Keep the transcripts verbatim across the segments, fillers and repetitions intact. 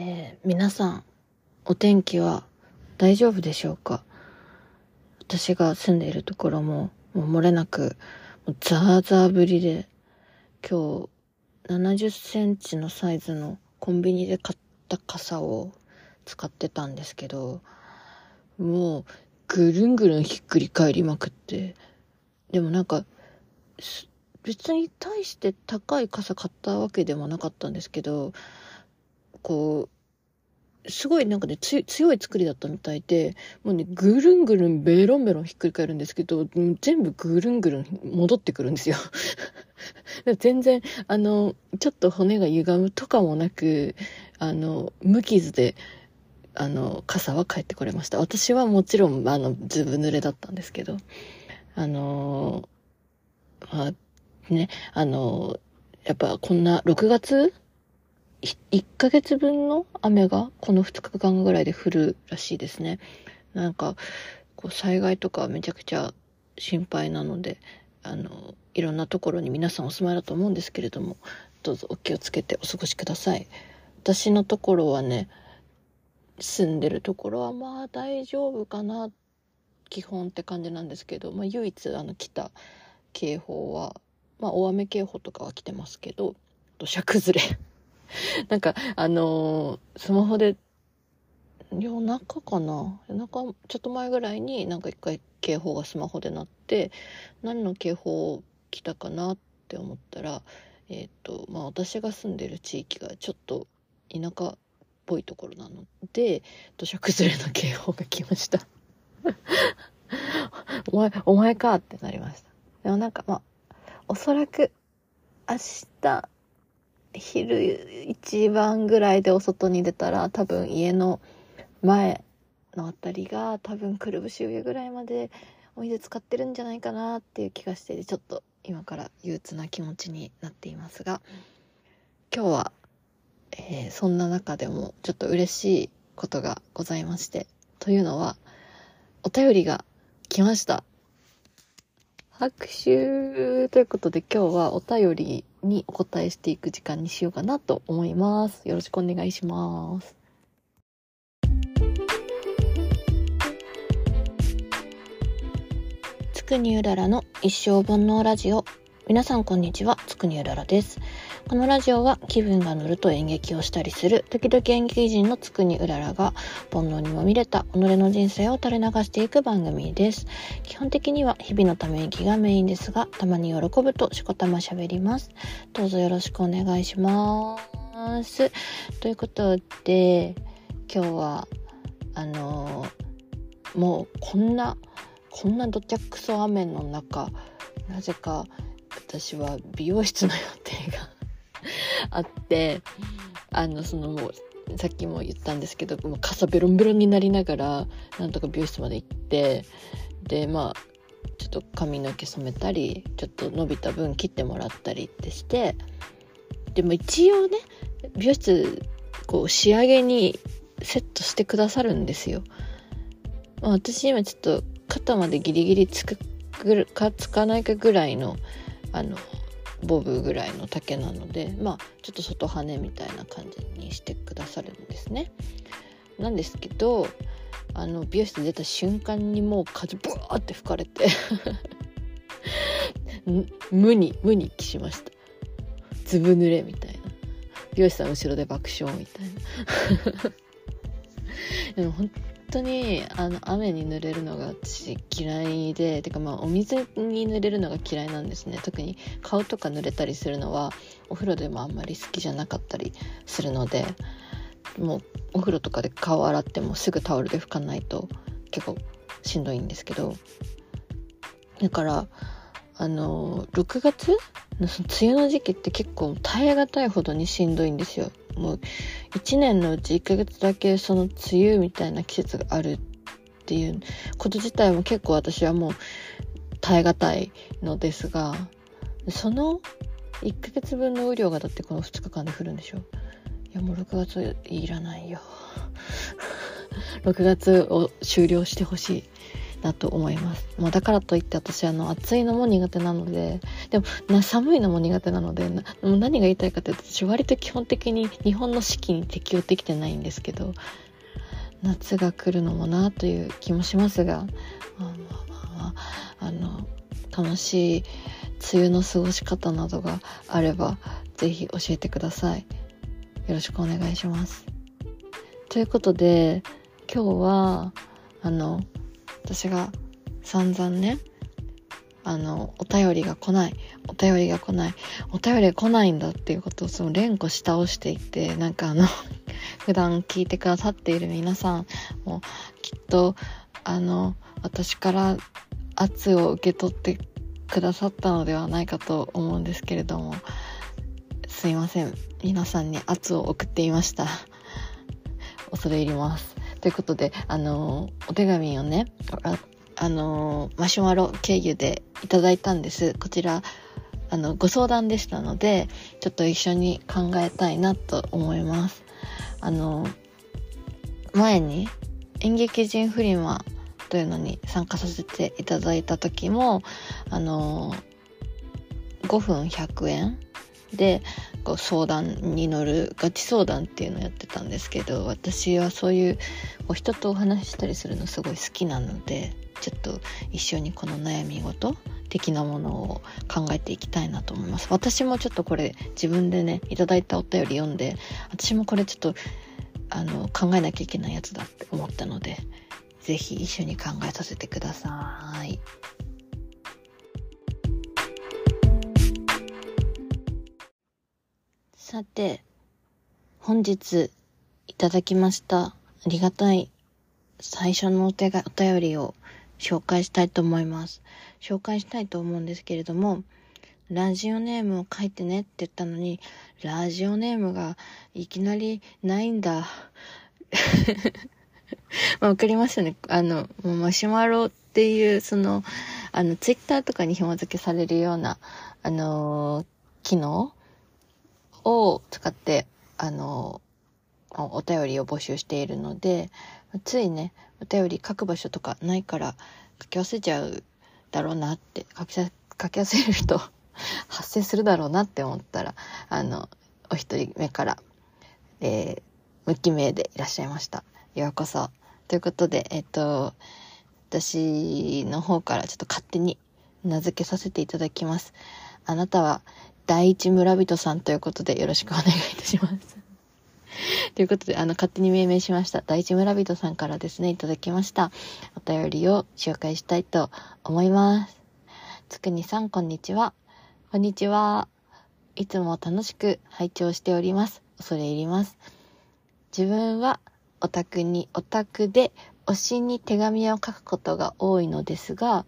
えー、皆さんお天気は大丈夫でしょうか？私が住んでいるところももう漏れなくもうザーザー降りで、今日ななじゅっセンチのサイズのコンビニで買った傘を使ってたんですけど、もうぐるんぐるんひっくり返りまくって、でもなんか別に大して高い傘買ったわけでもなかったんですけど、こうすごいなんかねつ強い作りだったみたいで、もうねぐるんぐるんベロンベロンひっくり返るんですけど、全部ぐるんぐるん戻ってくるんですよ全然あのちょっと骨が歪むとかもなく、あの無傷であの傘は帰ってこれました。私はもちろんあのずぶ濡れだったんですけど、あのまあねあのやっぱこんなろくがついっかげつぶんの雨がこのふつかかんぐらいで降るらしいですね。なんかこう災害とかめちゃくちゃ心配なので、あのいろんなところに皆さんお住まいだと思うんですけれども、どうぞお気をつけてお過ごしください。私のところはね、住んでるところはまあ大丈夫かな基本って感じなんですけど、まあ、唯一あの来た警報は、まあ、大雨警報とかは来てますけど、土砂崩れなんかあのー、スマホで夜中かな夜中ちょっと前ぐらいになんか一回警報がスマホで鳴って、何の警報来たかなって思ったら、えっとまあ私が住んでる地域がちょっと田舎っぽいところなので土砂崩れの警報が来ましたお前お前かってなりました。でもなんかまあおそらく明日昼一番ぐらいでお外に出たら、多分家の前のあたりが多分くるぶし上ぐらいまでお水使ってるんじゃないかなっていう気がして、ちょっと今から憂鬱な気持ちになっていますが、今日は、えー、そんな中でもちょっと嬉しいことがございまして、というのはお便りが来ました。拍手ということで、今日はお便りにお答えしていく時間にしようかなと思います。よろしくお願いします。つくにうららの一生煩悩ラジオ、皆さんこんにちは、つくにうららです。このラジオは気分が乗ると演劇をしたりする時々演劇人のつくにうららが煩悩にまみれた己の人生を垂れ流していく番組です。基本的には日々のため息がメインですが、たまに喜ぶとしこたま喋ります。どうぞよろしくお願いします。ということで今日はあのー、もうこんなこんなどちゃくそ雨の中、なぜか私は美容室の予定があって、あのそのもうさっきも言ったんですけど、もう傘ベロンベロンになりながらなんとか美容室まで行って、でまあちょっと髪の毛染めたり、ちょっと伸びた分切ってもらったりってして、でも一応ね美容室こう仕上げにセットしてくださるんですよ。まあ、私今ちょっと肩までギリギリつくかつかないかぐらいのあのボブぐらいの丈なので、まあちょっと外羽みたいな感じにしてくださるんですね。なんですけど、あの美容室出た瞬間にもう風ブワーって吹かれて無に無にきしました。ずぶ濡れみたいな、美容師さん後ろで爆笑みたいなでも本当にあの雨に濡れるのが私嫌いで、てかまあお水に濡れるのが嫌いなんですね。特に顔とか濡れたりするのはお風呂でもあんまり好きじゃなかったりするので、もうお風呂とかで顔洗ってもすぐタオルで拭かないと結構しんどいんですけど、だからあのろくがつのその梅雨の時期って結構耐え難いほどにしんどいんですよ。もういちねんのうちいっかげつだけその梅雨みたいな季節があるっていうこと自体も結構私はもう耐え難いのですが、そのいっかげつぶんの雨量がだってこのふつかかんで降るんでしょ。いやもうろくがついらないよろくがつを終了してほしい。だと思います。まあ、だからといって私あの暑いのも苦手なので、でもな寒いのも苦手なので、なもう何が言いたいかというと、私割と基本的に日本の四季に適応できてないんですけど、夏が来るのもなという気もしますが、まあまあまあ、あの楽しい梅雨の過ごし方などがあればぜひ教えてください。よろしくお願いします。ということで今日はあの私が散々ねあのお便りが来ないお便りが来ないお便りが来ないんだっていうことをその連呼し倒していて、なんかあの普段聞いてくださっている皆さんもきっとあの私から圧を受け取ってくださったのではないかと思うんですけれども、すいません、皆さんに圧を送っていました。恐れ入ります。ということであのお手紙をねああのマシュマロ経由でいただいたんです。こちらあのご相談でしたのでちょっと一緒に考えたいなと思います。あの前に演劇人フリマというのに参加させていただいた時もあのごふんひゃくえんでこう相談に乗るガチ相談っていうのをやってたんですけど、私はそういうこう人とお話ししたりするのすごい好きなので、ちょっと一緒にこの悩み事的なものを考えていきたいなと思います。私もちょっとこれ自分でねいただいたお便り読んで、私もこれちょっとあの考えなきゃいけないやつだって思ったので、ぜひ一緒に考えさせてください。さて本日いただきましたありがたい最初のお手がお便りを紹介したいと思います。紹介したいと思うんですけれども、ラジオネームを書いてねって言ったのに、ラジオネームがいきなりないんだ。まあわかりましたね。あのマシュマロっていうそのあのツイッターとかに紐付けされるようなあの機能を使ってあのお便りを募集しているので、ついねお便り書く場所とかないから書き忘れちゃうだろうなって書き、書き忘れる人発生するだろうなって思ったらあのお一人目から、えー、無記名でいらっしゃいました。ようこそということで、えっと私の方からちょっと勝手に名付けさせていただきます。あなたは第一村人さんということでよろしくお願いいたします。ということであの勝手に命名しました第一村人さんからですねいただきましたお便りを紹介したいと思います。つくにさんこんにちは。こんにちは。いつも楽しく拝聴しております。恐れ入ります。自分はオタクにオタクで推しに手紙を書くことが多いのですが、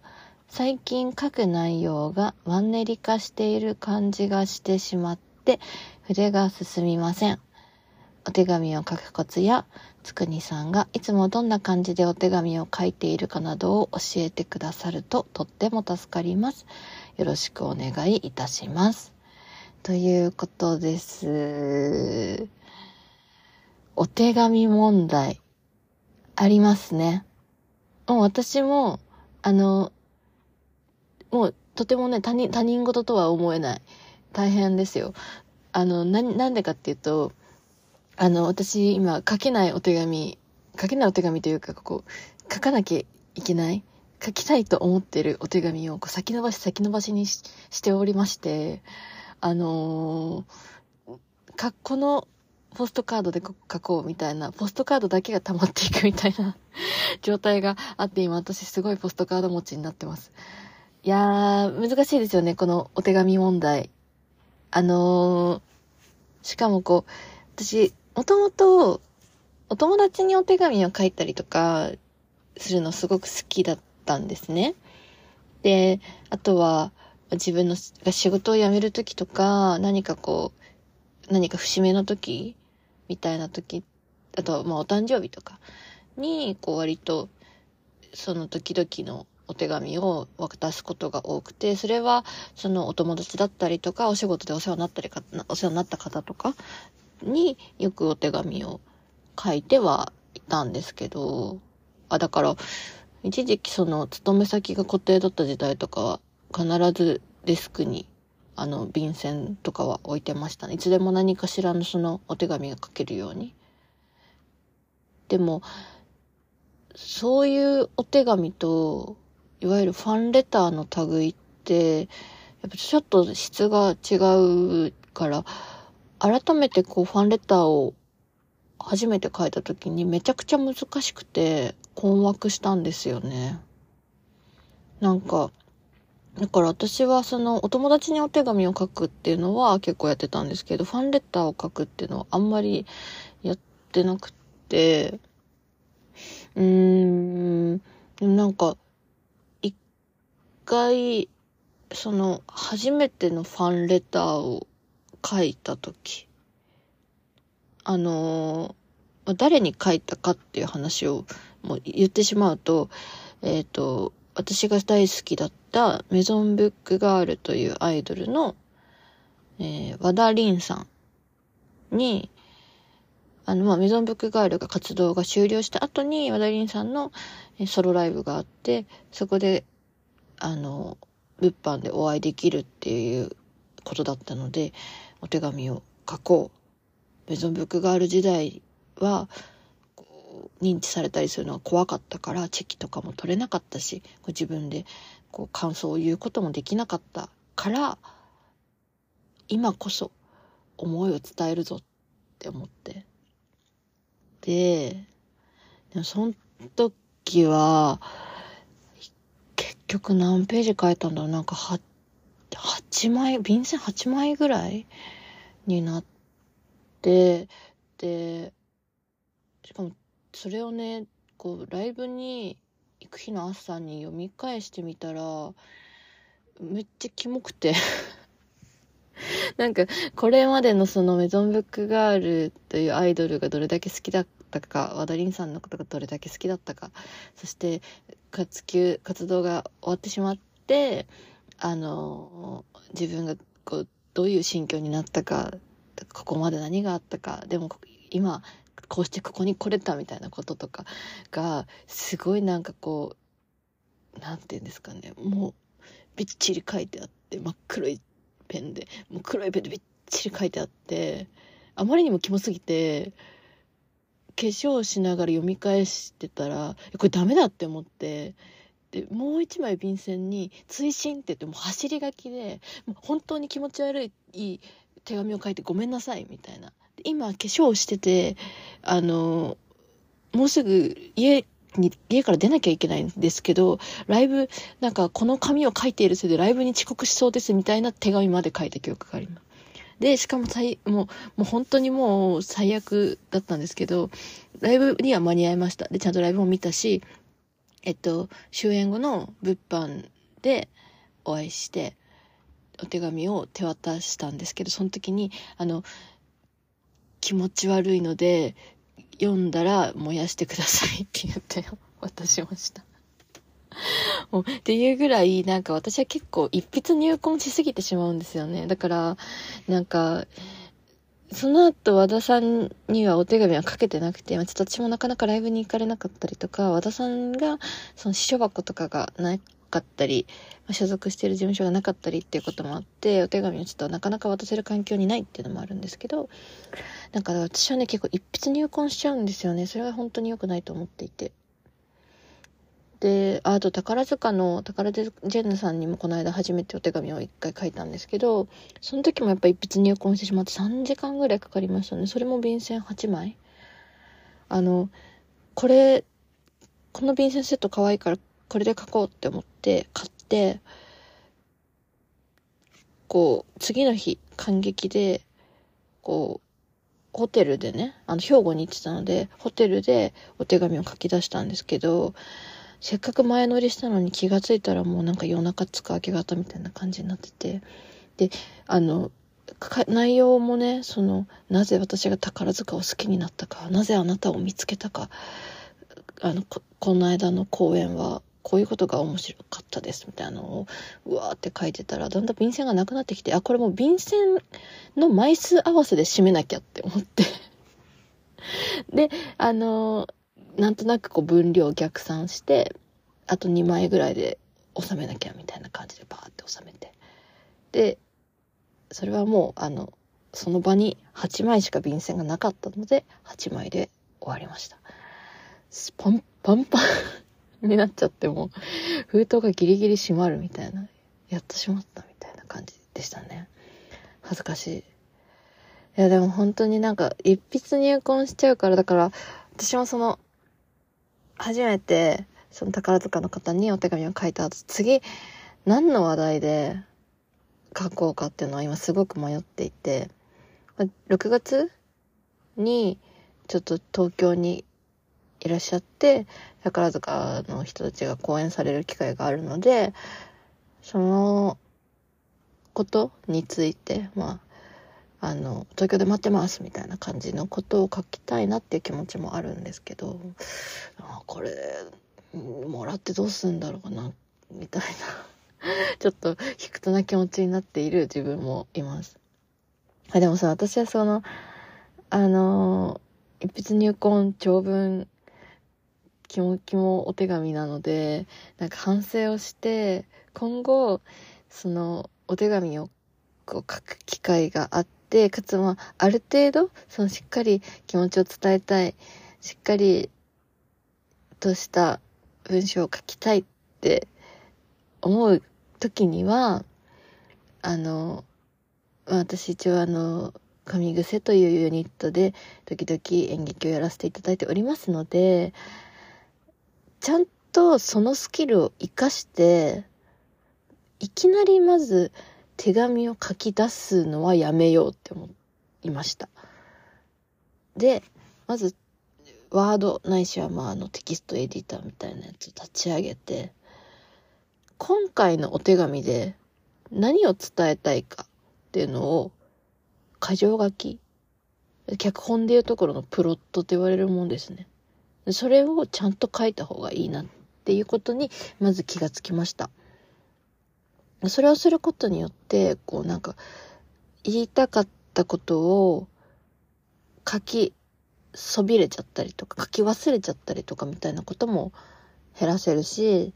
最近書く内容がマンネリ化している感じがしてしまって筆が進みません。お手紙を書くコツやつくにさんがいつもどんな感じでお手紙を書いているかなどを教えてくださるととっても助かります。よろしくお願いいたします。ということです。お手紙問題ありますね。もう私もあのもうとてもね他人他人事とは思えない大変ですよ。あのななんでかっていうとあの私今書けないお手紙書けないお手紙というかこう書かなきゃいけない書きたいと思っているお手紙をこう先延ばし先延ばしに し, しておりましてあのー、かこのポストカードで書こうみたいなポストカードだけが溜まっていくみたいな状態があって、今私すごいポストカード持ちになってます。いやー難しいですよねこのお手紙問題。あのー、しかもこう私もともとお友達にお手紙を書いたりとかするのすごく好きだったんですね。で、あとは自分の仕事を辞める時とか何かこう何か節目の時みたいな時、あとまあお誕生日とかにこう割とその時々のお手紙を渡すことが多くて、それはそのお友達だったりとかお仕事でお世話になったりかお世話になった方とかによくお手紙を書いてはいたんですけど、あだから一時期その勤め先が固定だった時代とかは必ずデスクにあの便箋とかは置いてましたね。いつでも何かしらのそのお手紙が書けるように。でもそういうお手紙といわゆるファンレターの類ってやっぱちょっと質が違うから、改めてこうファンレターを初めて書いた時にめちゃくちゃ難しくて困惑したんですよね。なんかだから私はそのお友達にお手紙を書くっていうのは結構やってたんですけど、ファンレターを書くっていうのはあんまりやってなくて、うーん、なんか一回その初めてのファンレターを書いた時、あのー、誰に書いたかっていう話をもう言ってしまうと、えっと、私が大好きだったメゾンブックガールというアイドルの、えー、和田凛さんに、あの、まあ、メゾンブックガールが活動が終了した後に和田凛さんのソロライブがあって、そこで、あの、物販でお会いできるっていうことだったので、お手紙を書こう。メゾンブックガール時代はこう認知されたりするのが怖かったから、チェキとかも取れなかったし、自分でこう感想を言うこともできなかったから、今こそ思いを伝えるぞって思って、で、でもその時は結局何ページ書いたんだろう、なんかはちまい、便箋はちまいぐらいになって、で、で、しかもそれをね、こうライブに行く日の朝に読み返してみたらめっちゃキモくてなんかこれまでのそのメゾンブックガールというアイドルがどれだけ好きだったか、和田凛さんのことがどれだけ好きだったか、そして活休活動が終わってしまって、あの自分がこうどういう心境になったか、ここまで何があったか、でも今こうしてここに来れたみたいなこととかがすごいなんかこう、なんていうんですかね、もうびっちり書いてあって、真っ黒いペンで、もう黒いペンでびっちり書いてあって、あまりにもキモすぎて化粧しながら読み返してたら、これダメだって思って、でもう一枚便箋に追伸って言って、もう走り書きで、もう本当に気持ち悪い手紙を書いてごめんなさいみたいな。で今化粧をしてて、あのもうすぐ家に家から出なきゃいけないんですけど、ライブなんかこの紙を書いているせいでライブに遅刻しそうですみたいな手紙まで書いた記憶があります。でしかも最もうもう本当にもう最悪だったんですけど、ライブには間に合いました。でちゃんとライブも見たし、えっと終演後の物販でお会いして。お手紙を手渡したんですけど、その時にあの気持ち悪いので読んだら燃やしてくださいって言って渡しましたもうっていうぐらい、なんか私は結構一筆入魂しすぎてしまうんですよね。だからなんかその後和田さんにはお手紙はかけてなくて、ちょっと私もなかなかライブに行かれなかったりとか、和田さんがその私書箱とかがないかったり、所属している事務所がなかったりっていうこともあって、お手紙をちょっとなかなか渡せる環境にないっていうのもあるんですけど、なんか私はね結構一筆入魂しちゃうんですよね。それは本当に良くないと思っていて、であと宝塚の宝塚ジェンヌさんにもこの間初めてお手紙を一回書いたんですけど、その時もやっぱり一筆入魂してしまってさんじかんぐらいかかりましたね。それも便箋はちまい、あのこれこの便箋セット可愛いからこれで書こうって思って買って、こう、次の日、感激で、こう、ホテルでね、あの、兵庫に行ってたので、ホテルでお手紙を書き出したんですけど、せっかく前乗りしたのに気がついたらもうなんか夜中つく明け方みたいな感じになってて、で、あの、内容もね、その、なぜ私が宝塚を好きになったか、なぜあなたを見つけたか、あの、こ、この間の公演は、こういうことが面白かったですみたいなのをうわーって書いてたら、だんだん便箋がなくなってきて、あこれもう便箋の枚数合わせで締めなきゃって思ってであのー、なんとなくこう分量を逆算してあとにまんえんぐらいで収めなきゃみたいな感じでバーって収めて、でそれはもうあのその場にはちまいしか便箋がなかったのではちまいで終わりました。パンパンパンになっちゃって、もう封筒がギリギリ閉まるみたいな、やっと閉まったみたいな感じでしたね。恥ずかしい。いやでも本当になんか一筆入魂しちゃうから、だから私もその初めてその宝塚の方にお手紙を書いた後、次何の話題で書こうかっていうのは今すごく迷っていて、ろくがつにちょっと東京にいらっしゃって宝塚の人たちが講演される機会があるので、そのことについて、まあ、あの東京で待ってますみたいな感じのことを書きたいなっていう気持ちもあるんですけど、あ、これもらってどうするんだろうなみたいなちょっと卑屈な気持ちになっている自分もいます。でもさ、私はそのあの一筆入魂長文キモキモお手紙なので、なんか反省をして今後そのお手紙をこう書く機会があって、かつまあある程度そのしっかり気持ちを伝えたい、しっかりとした文章を書きたいって思う時には、あの、まあ、私一応あの神癖というユニットで時々演劇をやらせていただいておりますので、ちゃんとそのスキルを生かして、いきなりまず手紙を書き出すのはやめようって思いました。でまずワードないしはまああのテキストエディターみたいなやつを立ち上げて、今回のお手紙で何を伝えたいかっていうのを箇条書き、脚本でいうところのプロットって言われるもんですね。それをちゃんと書いた方がいいなっていうことにまず気がつきました。それをすることによって、こうなんか言いたかったことを書きそびれちゃったりとか、書き忘れちゃったりとかみたいなことも減らせるし、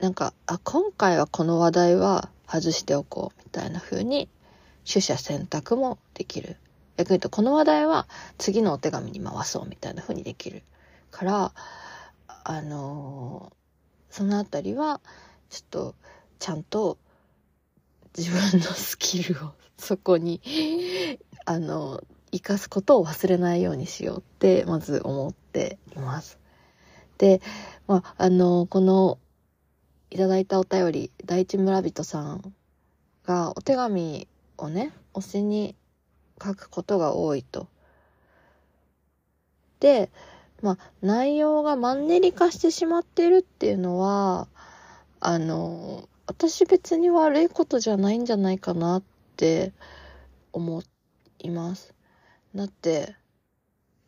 なんかあ今回はこの話題は外しておこうみたいな風に取捨選択もできる。逆に言うとこの話題は次のお手紙に回そうみたいな風にできるから、あのー、そのあたりはちょっとちゃんと自分のスキルをそこにあのー生かすことを忘れないようにしようってまず思っています。で、まあ、あのこのいただいたお便り、第一村人さんがお手紙をね推しに書くことが多いと。で、まあ、内容がマンネリ化してしまっているっていうのはあの私別に悪いことじゃないんじゃないかなって思います。だって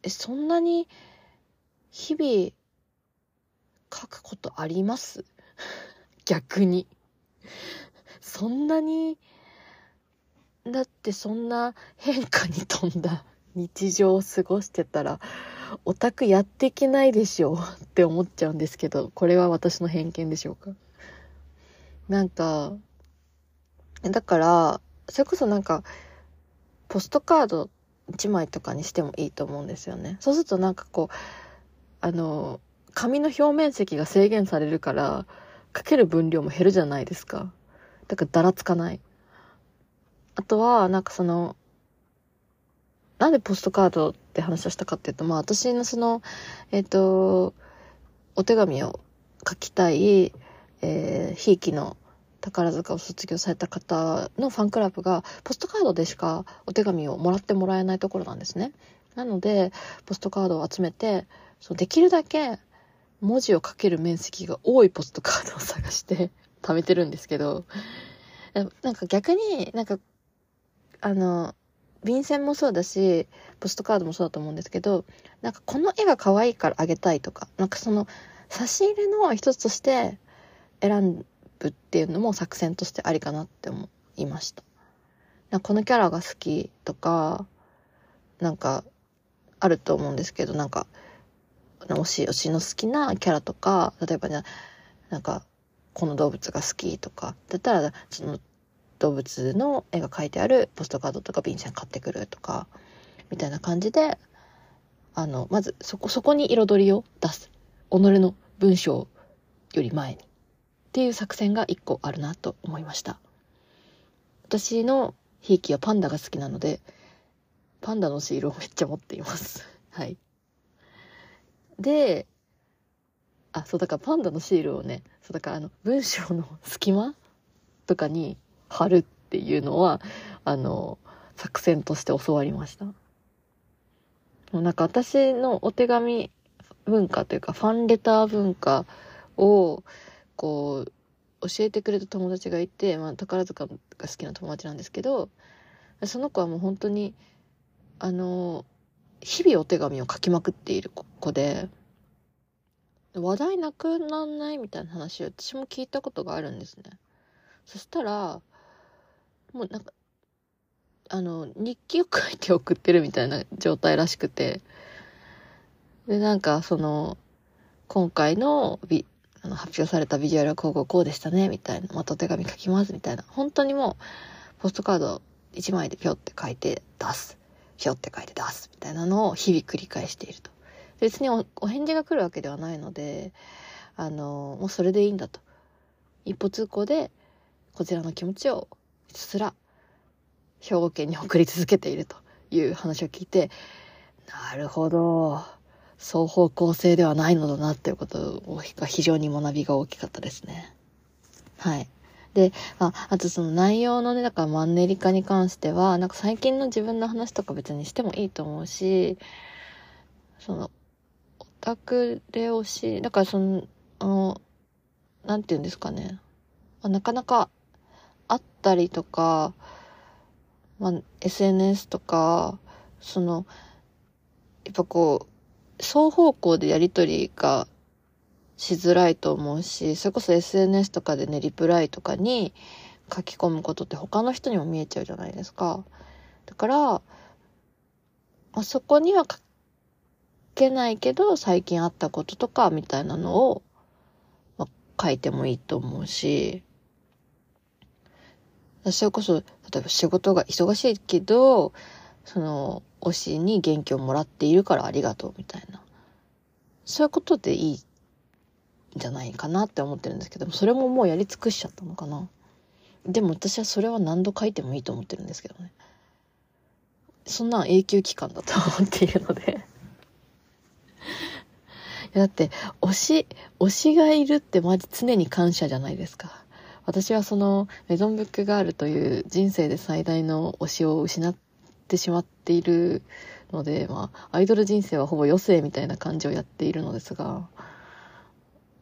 えそんなに日々書くことあります逆にそんなに、だってそんな変化に富んだ日常を過ごしてたらオタクやっていけないでしょうって思っちゃうんですけど、これは私の偏見でしょうか。なんかだからそれこそなんかポストカードいちまいとかにしてもいいと思うんですよね。そうするとなんかこうあの紙の表面積が制限されるから書ける分量も減るじゃないですか。だからだらつかない。あとはなんかそのなんでポストカードって話をしたかっていうと、まあ私のそのえっとお手紙を書きたいえー、ひいきの宝塚を卒業された方のファンクラブがポストカードでしかお手紙をもらってもらえないところなんですね。なのでポストカードを集めて、そのできるだけ文字を書ける面積が多いポストカードを探して貯めてるんですけど、なんか逆になんかあの便箋もそうだしポストカードもそうだと思うんですけど、なんかこの絵が可愛いからあげたいとか、なんかその差し入れの一つとして選んっていうのも作戦としてありかなって思いました。なんかこのキャラが好きとかなんかあると思うんですけど、なんか推し推しの好きなキャラとか、例えばねなんかこの動物が好きとかだったらその動物の絵が描いてあるポストカードとか便箋買ってくるとかみたいな感じで、あのまずそこそこに彩りを出す、己の文章より前にっていう作戦が一個あるなと思いました。私のひいきはパンダが好きなのでパンダのシールをめっちゃ持っていますはい。で、あ、そうだからパンダのシールをね、そうだからあの文章の隙間とかに貼るっていうのはあの作戦として教わりました。もうなんか私のお手紙文化というかファンレター文化をこう教えてくれた友達がいて、まあ、宝塚が好きな友達なんですけど、その子はもう本当にあの日々お手紙を書きまくっている子で、話題なくなんないみたいな話を私も聞いたことがあるんですね。そしたらもうなんかあの日記を書いて送ってるみたいな状態らしくて、でなんかその今回のビあの発表されたビジュアルはこうこうこうでしたねみたいな、またお手紙書きますみたいな、本当にもうポストカードいちまいでピョって書いて出す、ピョって書いて出すみたいなのを日々繰り返していると。別に お, お返事が来るわけではないので、あのもうそれでいいんだと、一歩通行でこちらの気持ちをひたすら兵庫県に送り続けているという話を聞いて、なるほど、双方向性ではないのだなっていうことが非常に学びが大きかったですね。はい。で、あ、あとその内容のね、だからマンネリ化に関しては、なんか最近の自分の話とか別にしてもいいと思うし、その、オタクレオシ、だからその、あの、なんていうんですかね。なかなかあったりとか、まあ、エスエヌエス とか、その、やっぱこう、双方向でやり取りがしづらいと思うし、それこそ エスエヌエス とかでね、リプライとかに書き込むことって他の人にも見えちゃうじゃないですか。だから、あそこには書けないけど、最近あったこととかみたいなのを、まあ、書いてもいいと思うし、それこそ、例えば仕事が忙しいけど、その、推しに元気をもらっているからありがとうみたいな、そういうことでいいんじゃないかなって思ってるんですけど、それももうやり尽くしちゃったのかな。でも私はそれは何度書いてもいいと思ってるんですけどね。そんな永久期間だと思っているのでいやだって推し推しがいるってマジ常に感謝じゃないですか。私はそのメゾンブックガールという人生で最大の推しを失ってってしまっているので、まあ、アイドル人生はほぼ余生みたいな感じをやっているのですが、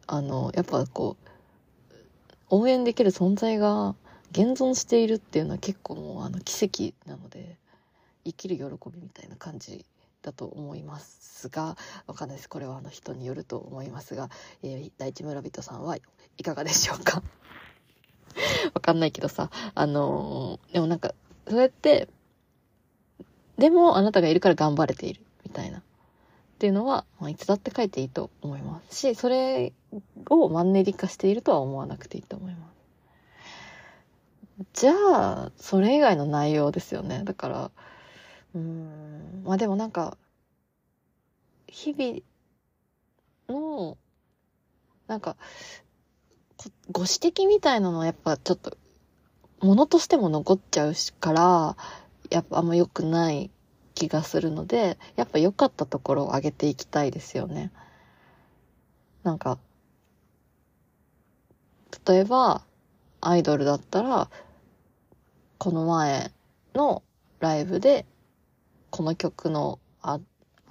あのやっぱこう応援できる存在が現存しているっていうのは結構もうあの奇跡なので、生きる喜びみたいな感じだと思いますが、わかんないです、これはあの人によると思いますが、えー、第一村人さんはいかがでしょうかわかんないけどさ、あのー、でもなんかそうやってでもあなたがいるから頑張れているみたいなっていうのは、まあ、いつだって書いていいと思いますし、それをマンネリ化しているとは思わなくていいと思います。じゃあそれ以外の内容ですよね。だからうーんまあでもなんか日々のなんかご指摘みたいなのはやっぱちょっとものとしても残っちゃうからやっぱあんま良くない気がするので、やっぱ良かったところを上げていきたいですよね。なんか例えばアイドルだったらこの前のライブでこの曲の あ,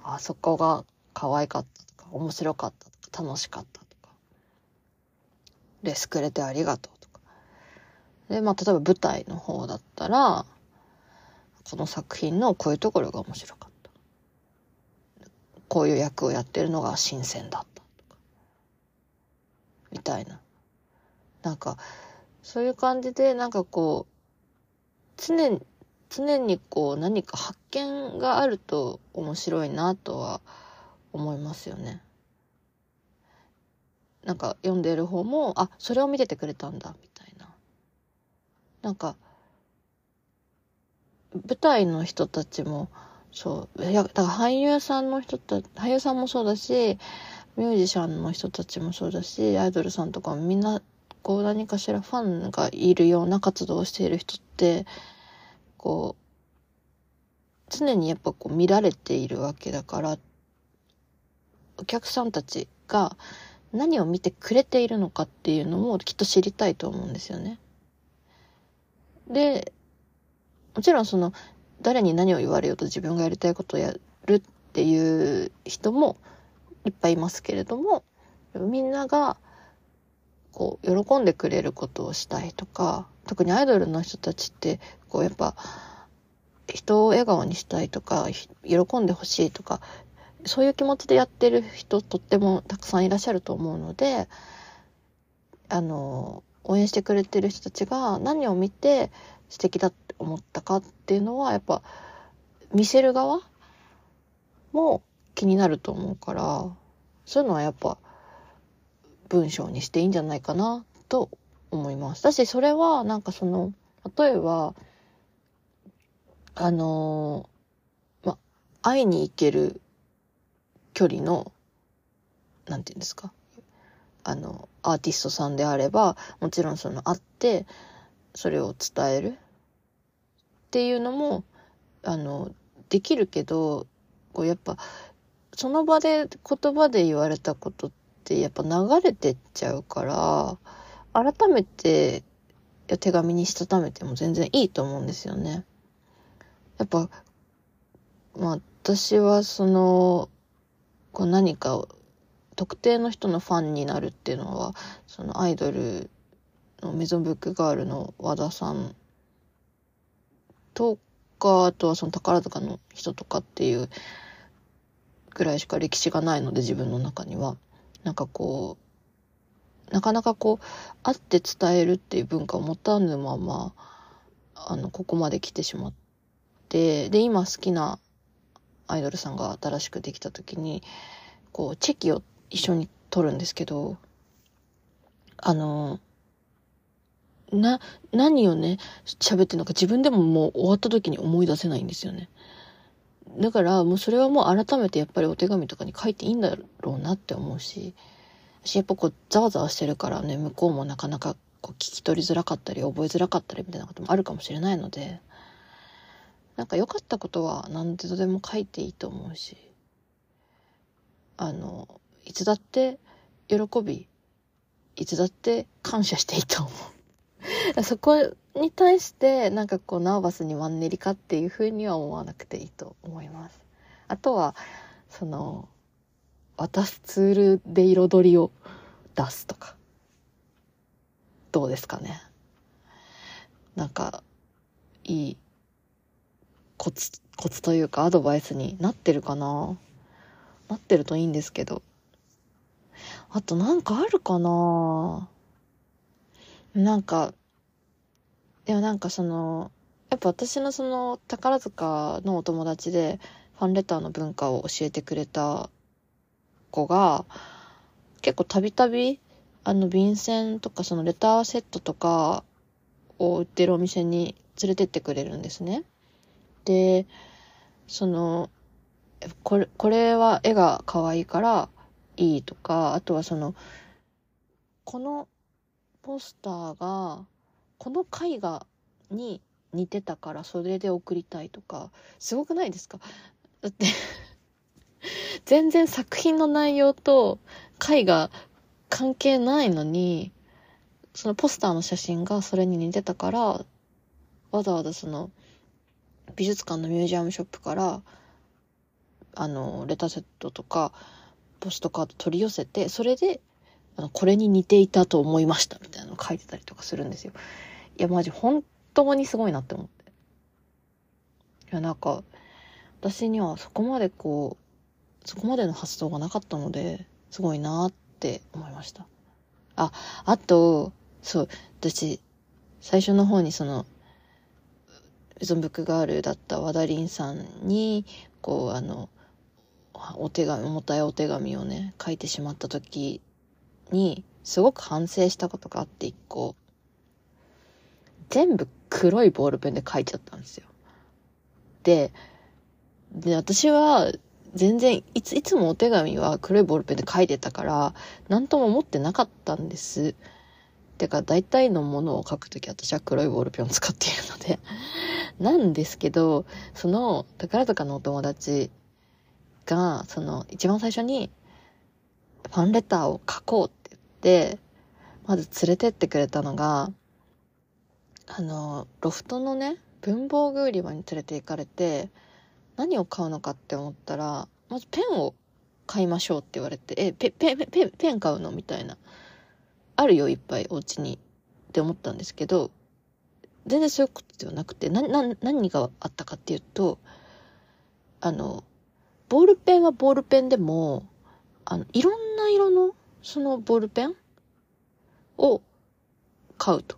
あそこが可愛かったとか面白かったとか楽しかったとかレスくれてありがとうとかで、まあ例えば舞台の方だったらこの作品のこういうところが面白かった。こういう役をやってるのが新鮮だったとか。みたいな。なんか、そういう感じで、なんかこう、常に、常にこう何か発見があると面白いなとは思いますよね。なんか読んでる方も、あ、それを見ててくれたんだみたいな、なんか舞台の人たちもそう、いやだから俳優さんの人た俳優さんもそうだし、ミュージシャンの人たちもそうだし、アイドルさんとかみんなこう何かしらファンがいるような活動をしている人ってこう常にやっぱこう見られているわけだから、お客さんたちが何を見てくれているのかっていうのもきっと知りたいと思うんですよね。で、もちろんその誰に何を言われようと自分がやりたいことをやるっていう人もいっぱいいますけれども、みんながこう喜んでくれることをしたいとか、特にアイドルの人たちってこうやっぱ人を笑顔にしたいとか喜んでほしいとか、そういう気持ちでやってる人とってもたくさんいらっしゃると思うので、あの応援してくれてる人たちが何を見て素敵だって思ったかっていうのはやっぱ見せる側も気になると思うから、そういうのはやっぱ文章にしていいんじゃないかなと思います。だしそれはなんかその例えばあのま会いに行ける距離のなんていうんですか、あのアーティストさんであればもちろんその会ってそれを伝えるっていうのもあのできるけど、こうやっぱその場で言葉で言われたことってやっぱ流れてっちゃうから、改めて手紙にしたためても全然いいと思うんですよね。やっぱまあ私はそのこう何かを特定の人のファンになるっていうのは、そのアイドルのメゾンブックガールの和田さんとか、あとはその宝塚の人とかっていうぐらいしか歴史がないので、自分の中にはなんかこうなかなかこう会って伝えるっていう文化を持たぬままあのここまで来てしまって、で今好きなアイドルさんが新しくできた時にこうチェキを一緒に撮るんですけど、あのな何をね喋ってるのか自分でももう終わった時に思い出せないんですよね。だからもうそれはもう改めてやっぱりお手紙とかに書いていいんだろうなって思うし、やっぱこうざわざわしてるからね、向こうもなかなかこう聞き取りづらかったり覚えづらかったりみたいなこともあるかもしれないので、なんか良かったことは何でとでも書いていいと思うし、あのいつだって喜び、いつだって感謝していいと思うそこに対してなんかこうナーバスにマンネリかっていうふうには思わなくていいと思います。あとはその渡すツールで彩りを出すとかどうですかね。なんかいいコツコツというかアドバイスになってるかな、なってるといいんですけど、あとなんかあるかな、なんかでもなんかそのやっぱ私のその宝塚のお友達でファンレターの文化を教えてくれた子が結構たびたびあの便箋とかそのレターセットとかを売ってるお店に連れてってくれるんですね。で、そのこれ、これは絵が可愛いからいいとか、あとはそのこのポスターがこの絵画に似てたからそれで送りたいとか、すごくないですか？だって全然作品の内容と絵画関係ないのに、そのポスターの写真がそれに似てたからわざわざその美術館のミュージアムショップからあのレターセットとかポストカード取り寄せて、それであのこれに似ていたと思いましたみたいなの書いてたりとかするんですよ。いやマジ本当にすごいなって思って、いやなんか私にはそこまでこうそこまでの発想がなかったのですごいなって思いました。あ、あとそう私最初の方にそのメゾンブックガールだった和田凛さんにこうあのお手紙重たいお手紙をね書いてしまった時にすごく反省したことがあって、一個全部黒いボールペンで書いちゃったんですよ。で、で私は全然いつ、いつもお手紙は黒いボールペンで書いてたから何とも思ってなかったんです。てか大体のものを書くとき私は黒いボールペンを使っているのでなんですけど、その宝塚のお友達がその一番最初にファンレターを書こうって言ってまず連れてってくれたのが、あのロフトのね文房具売り場に連れて行かれて、何を買うのかって思ったらまずペンを買いましょうって言われて、えペペペペペン買うのみたいな、あるよいっぱいお家にって思ったんですけど、全然そういうことではなくて、なな何があったかっていうと、あのボールペンはボールペンでもあのいろんな色のそのボールペンを買うと。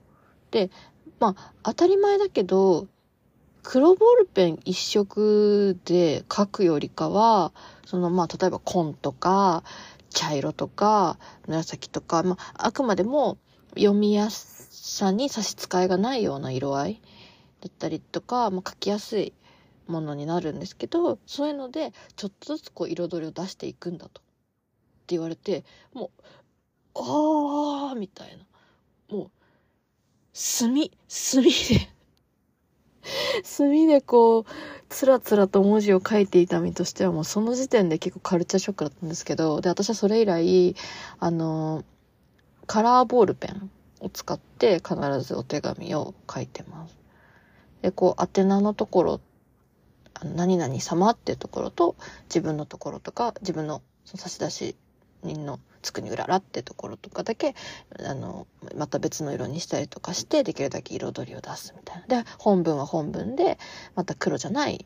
で、まあ当たり前だけど黒ボールペン一色で書くよりかは、そのまあ例えば紺とか茶色とか紫とか、まあ、あくまでも読みやすさに差し支えがないような色合いだったりとか、まあ、書きやすいものになるんですけど、そういうのでちょっとずつこう彩りを出していくんだとって言われて、もうあーみたいな、もう墨墨で墨でこうつらつらと文字を書いていた身としてはもうその時点で結構カルチャーショックだったんですけど、で私はそれ以来あのカラーボールペンを使って必ずお手紙を書いてます。でこう宛名のところ、何々様っていうところと自分のところとか、自分の差出人のつくにうららってところとかだけあのまた別の色にしたりとかして、できるだけ彩りを出すみたいな。で本文は本文でまた黒じゃない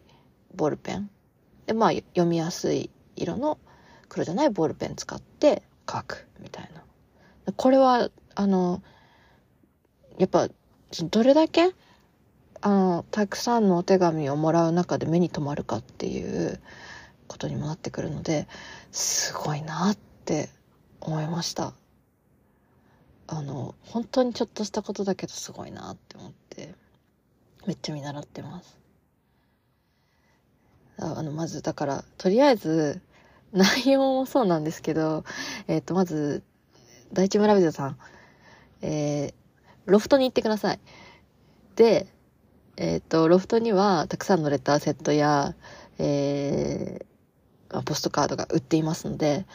ボールペンで、まあ読みやすい色の黒じゃないボールペン使って書くみたいな。これはあのやっぱどれだけあのたくさんのお手紙をもらう中で目に留まるかっていうことにもなってくるので、すごいなって思いました。あの本当にちょっとしたことだけどすごいなって思って、めっちゃ見習ってます。ああのまずだからとりあえず内容もそうなんですけど、えっとまず第一村人さん、えー、ロフトに行ってください。で、えっとロフトにはたくさんのレターセットや、えー、ポストカードが売っていますので、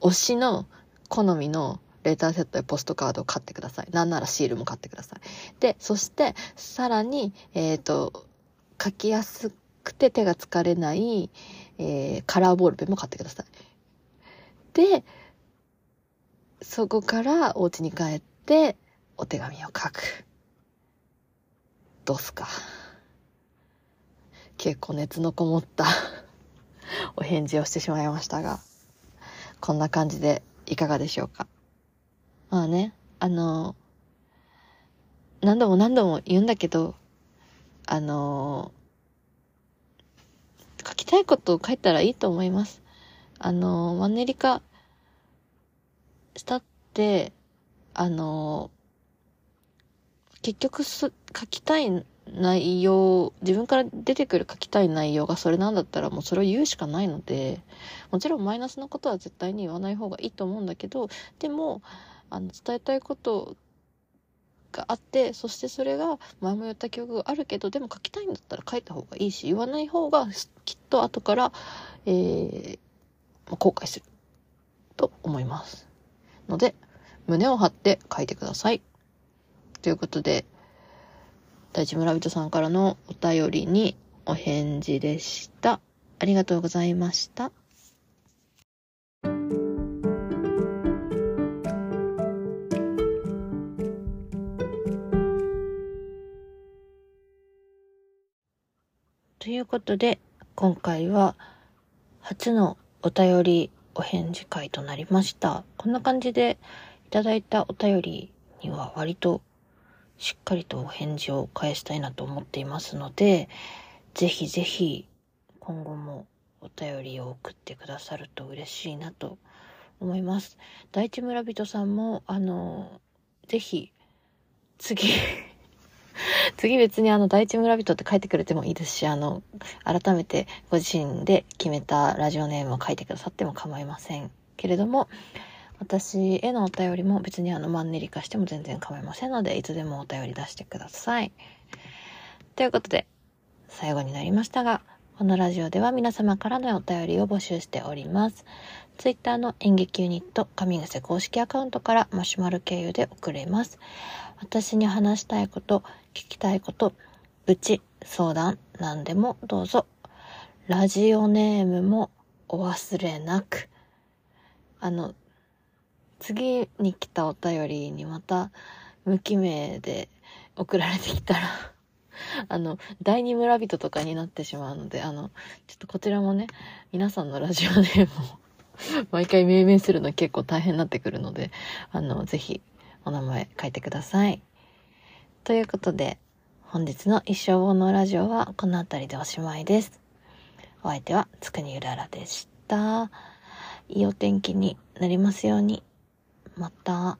推しの好みのレターセットやポストカードを買ってください。なんならシールも買ってください。で、そしてさらに、えーと、書きやすくて手が疲れない、えー、カラーボールペンも買ってください。で、そこからお家に帰ってお手紙を書く。どうすか。結構熱のこもったお返事をしてしまいましたが、こんな感じでいかがでしょうか。まあね、あの何度も何度も言うんだけど、あの書きたいことを書いたらいいと思います。あのマンネリ化したってあの結局す書きたい内容、自分から出てくる書きたい内容がそれなんだったらもうそれを言うしかないので、もちろんマイナスなことは絶対に言わない方がいいと思うんだけど、でもあの伝えたいことがあって、そしてそれが前も言った記憶があるけど、でも書きたいんだったら書いた方がいいし、言わない方がきっと後から、えー、後悔すると思いますので、胸を張って書いてくださいということで、大地村人さんからのお便りにお返事でした。ありがとうございました。ということで、今回は初のお便りお返事会となりました。こんな感じでいただいたお便りには割としっかりとお返事を返したいなと思っていますので、ぜひぜひ今後もお便りを送ってくださると嬉しいなと思います。第一村人さんも、あの、ぜひ、次、次別にあの、第一村人って書いてくれてもいいですし、あの、改めてご自身で決めたラジオネームを書いてくださっても構いませんけれども、私へのお便りも別にあのマンネリ化しても全然構いませんので、いつでもお便り出してください。ということで、最後になりましたが、このラジオでは皆様からのお便りを募集しております。ツイッターの演劇ユニット神癖公式アカウントからマシュマロ経由で送れます。私に話したいこと、聞きたいこと、愚痴、相談、何でもどうぞ。ラジオネームもお忘れなく。あの、次に来たお便りにまた無記名で送られてきたらあの第二村人とかになってしまうので、あのちょっとこちらもね、皆さんのラジオネームを毎回命名するの結構大変になってくるので、あのぜひお名前書いてください。ということで、本日の一生ものラジオはこの辺りでおしまいです。お相手はつくにうららでした。いいお天気になりますように。また。